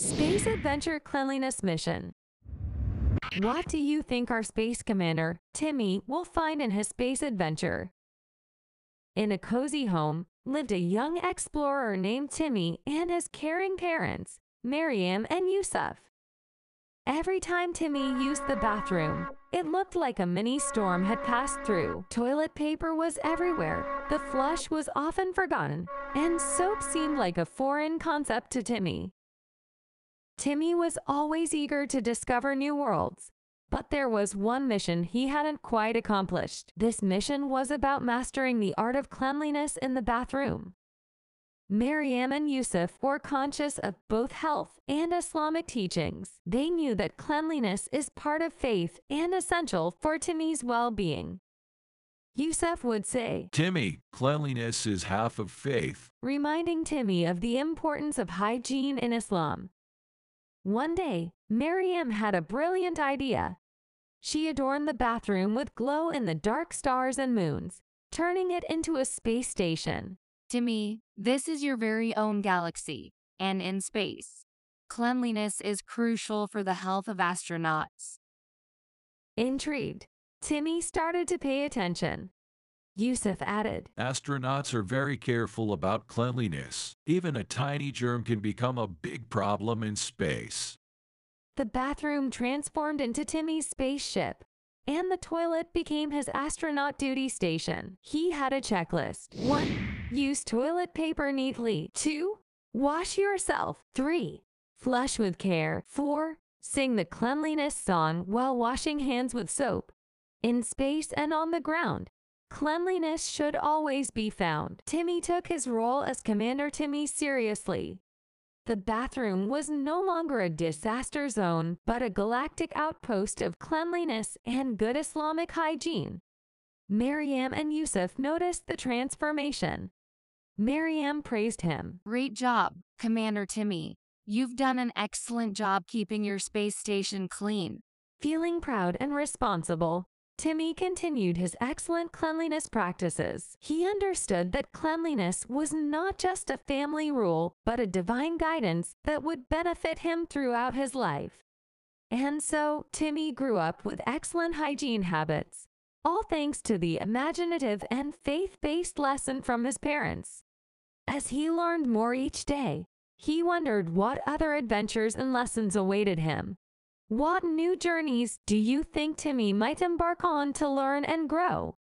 Space Adventure Cleanliness Mission. What do you think our space commander, Timmy, will find in his space adventure? In a cozy home, lived a young explorer named Timmy and his caring parents, Mariam and Yusuf. Every time Timmy used the bathroom, it looked like a mini storm had passed through. Toilet paper was everywhere, the flush was often forgotten, and soap seemed like a foreign concept to Timmy. Timmy was always eager to discover new worlds, but there was one mission he hadn't quite accomplished. This mission was about mastering the art of cleanliness in the bathroom. Mariam and Yusuf were conscious of both health and Islamic teachings. They knew that cleanliness is part of faith and essential for Timmy's well-being. Yusuf would say, "Timmy, cleanliness is half of faith," reminding Timmy of the importance of hygiene in Islam. One day, Mariam had a brilliant idea. She adorned the bathroom with glow-in-the-dark stars and moons, turning it into a space station. "Timmy, this is your very own galaxy, and in space, cleanliness is crucial for the health of astronauts." Intrigued, Timmy started to pay attention. Yusuf added, "Astronauts are very careful about cleanliness. Even a tiny germ can become a big problem in space." The bathroom transformed into Timmy's spaceship, and the toilet became his astronaut duty station. He had a checklist. 1. Use toilet paper neatly. 2. Wash yourself. 3. Flush with care. 4. Sing the cleanliness song while washing hands with soap. In space and on the ground, cleanliness should always be found. Timmy took his role as Commander Timmy seriously. The bathroom was no longer a disaster zone, but a galactic outpost of cleanliness and good Islamic hygiene. Mariam and Yusuf noticed the transformation. Mariam praised him. "Great job, Commander Timmy. You've done an excellent job keeping your space station clean." Feeling proud and responsible, Timmy continued his excellent cleanliness practices. He understood that cleanliness was not just a family rule, but a divine guidance that would benefit him throughout his life. And so, Timmy grew up with excellent hygiene habits, all thanks to the imaginative and faith-based lesson from his parents. As he learned more each day, he wondered what other adventures and lessons awaited him. What new journeys do you think Timmy might embark on to learn and grow?